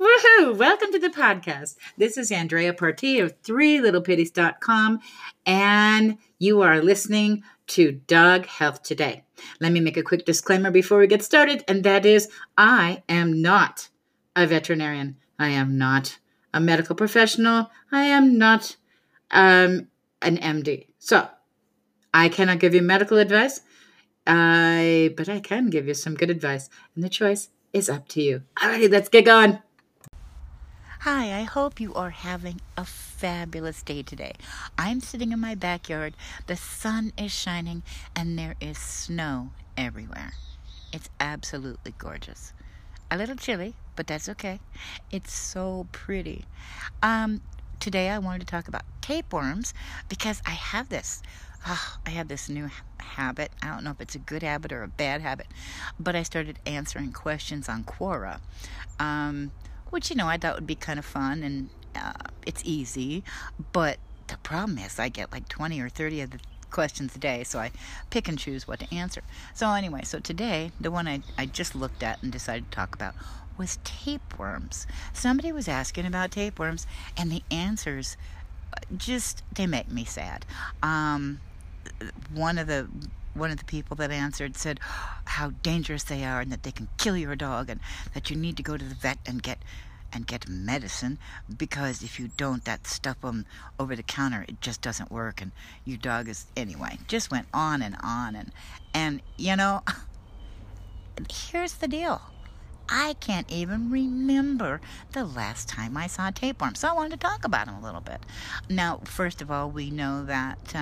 Woohoo! Welcome to the podcast. This is Andrea Partee of 3littlepitties.com, and you are listening to Dog Health Today. Let me make a quick disclaimer before we get started, and that is I am not a veterinarian. I am not a medical professional. I am not an MD. So I cannot give you medical advice, but I can give you some good advice, and the choice is up to you. All right, let's get going. Hi, I hope you are having a fabulous day today. I'm sitting in my backyard, the sun is shining, and there is snow everywhere. It's absolutely gorgeous. A little chilly, but that's okay. It's so pretty. Today I wanted to talk about tapeworms because I have this. I have this new habit. I don't know if it's a good habit or a bad habit, but I started answering questions on Quora, which, I thought would be kind of fun, and it's easy, but the problem is I get like 20 or 30 of the questions a day, so I pick and choose what to answer. So anyway, today, the one I just looked at and decided to talk about was tapeworms. Somebody was asking about tapeworms, and the answers they make me sad. One of the people that answered said how dangerous they are and that they can kill your dog and that you need to go to the vet and get medicine, because if you don't, that stuff over the counter, it just doesn't work, and your dog is, anyway, just went on and here's the deal. I can't even remember the last time I saw tapeworms, so I wanted to talk about them a little bit. Now, first of all, we know that,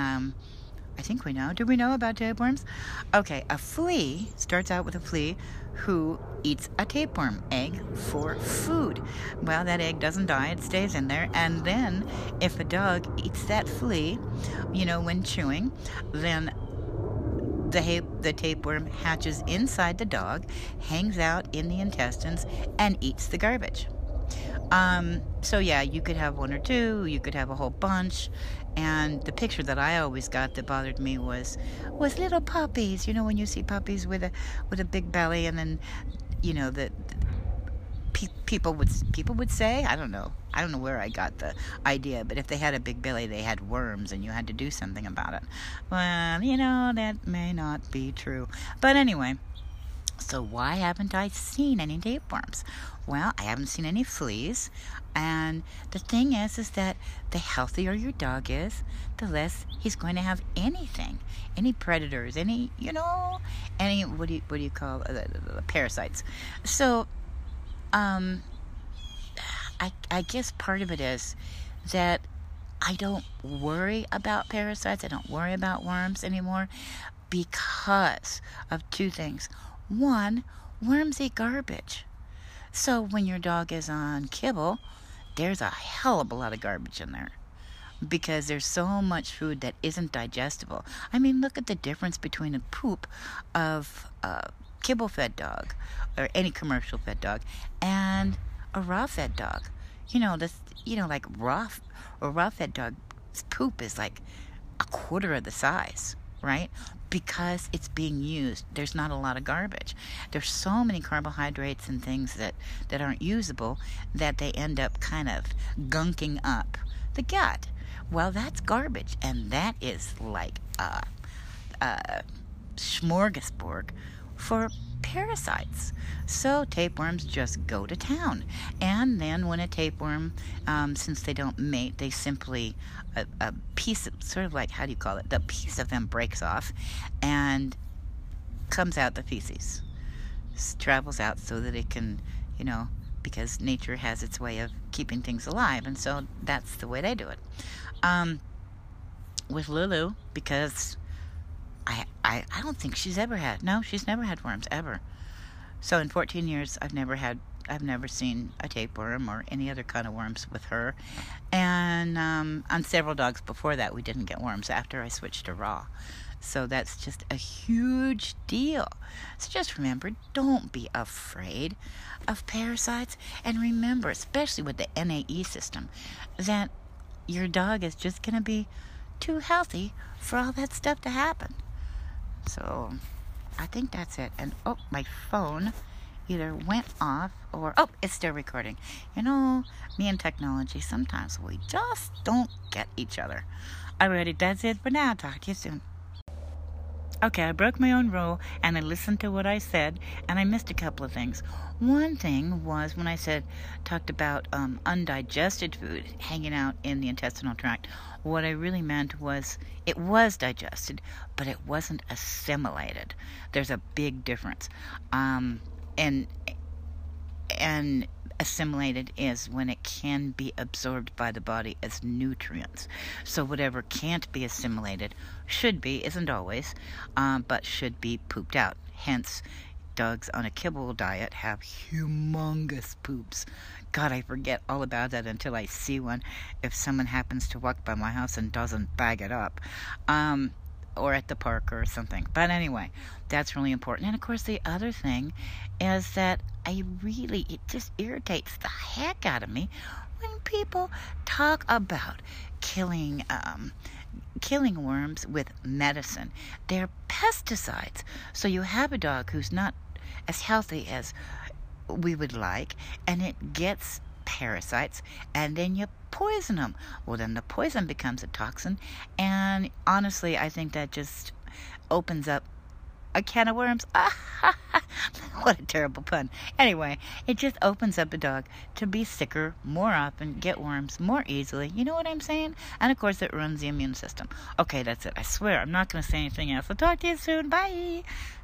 I think we know. Do we know about tapeworms? Okay, a flea starts out with a flea who eats a tapeworm egg for food. Well, that egg doesn't die. It stays in there. And then if a dog eats that flea, when chewing, then the tapeworm hatches inside the dog, hangs out in the intestines, and eats the garbage. You could have one or two, you could have a whole bunch, and the picture that I always got that bothered me was little puppies. When you see puppies with a big belly, and then, people would say, I don't know where I got the idea, but if they had a big belly, they had worms, and you had to do something about it. Well, that may not be true. But anyway, so why haven't I seen any tapeworms? Well, I haven't seen any fleas. And the thing is that the healthier your dog is, the less he's going to have anything. Any predators, any, what do you call the parasites. So, I guess part of it is that I don't worry about parasites. I don't worry about worms anymore because of two things. One, worms eat garbage. So when your dog is on kibble, there's a hell of a lot of garbage in there, because there's so much food that isn't digestible. I mean, look at the difference between the poop of a kibble-fed dog or any commercial-fed dog and a raw-fed dog. Raw-fed dog's poop is like a quarter of the size, right? Because it's being used. There's not a lot of garbage. There's so many carbohydrates and things that aren't usable that they end up kind of gunking up the gut. Well, that's garbage, and that is like a smorgasbord for parasites. So tapeworms just go to town. And then when a tapeworm, since they don't mate, they simply, a piece of, sort of like, how do you call it? The piece of them breaks off and comes out the feces. Travels out so that it can, because nature has its way of keeping things alive. And so that's the way they do it. With Lulu, because I don't think she's never had worms, ever. So in 14 years, I've never seen a tapeworm or any other kind of worms with her. And on several dogs before that, we didn't get worms after I switched to raw. So that's just a huge deal. So just remember, don't be afraid of parasites. And remember, especially with the NAE system, that your dog is just going to be too healthy for all that stuff to happen. So I think that's it. And my phone either went off or... Oh, it's still recording. You know, me and technology, sometimes we just don't get each other. Alrighty, that's it for now. Talk to you soon. Okay, I broke my own rule, and I listened to what I said, and I missed a couple of things. One thing was when I talked about undigested food hanging out in the intestinal tract. What I really meant was it was digested, but it wasn't assimilated. There's a big difference. And assimilated is when it can be absorbed by the body as nutrients. So whatever can't be assimilated should be, isn't always, but should be pooped out. Hence, dogs on a kibble diet have humongous poops. God, I forget all about that until I see one, if someone happens to walk by my house and doesn't bag it up. Or at the park or something. But anyway, that's really important. And of course, the other thing is that it just irritates the heck out of me when people talk about killing worms with medicine. They're pesticides. So you have a dog who's not as healthy as we would like, and it gets parasites, and then you poison them. Well, then the poison becomes a toxin, and honestly, I think that just opens up a can of worms. What a terrible pun. Anyway, it just opens up a dog to be sicker more often, get worms more easily. You know what I'm saying? And of course, it ruins the immune system. Okay, that's it. I swear, I'm not going to say anything else. I'll talk to you soon. Bye.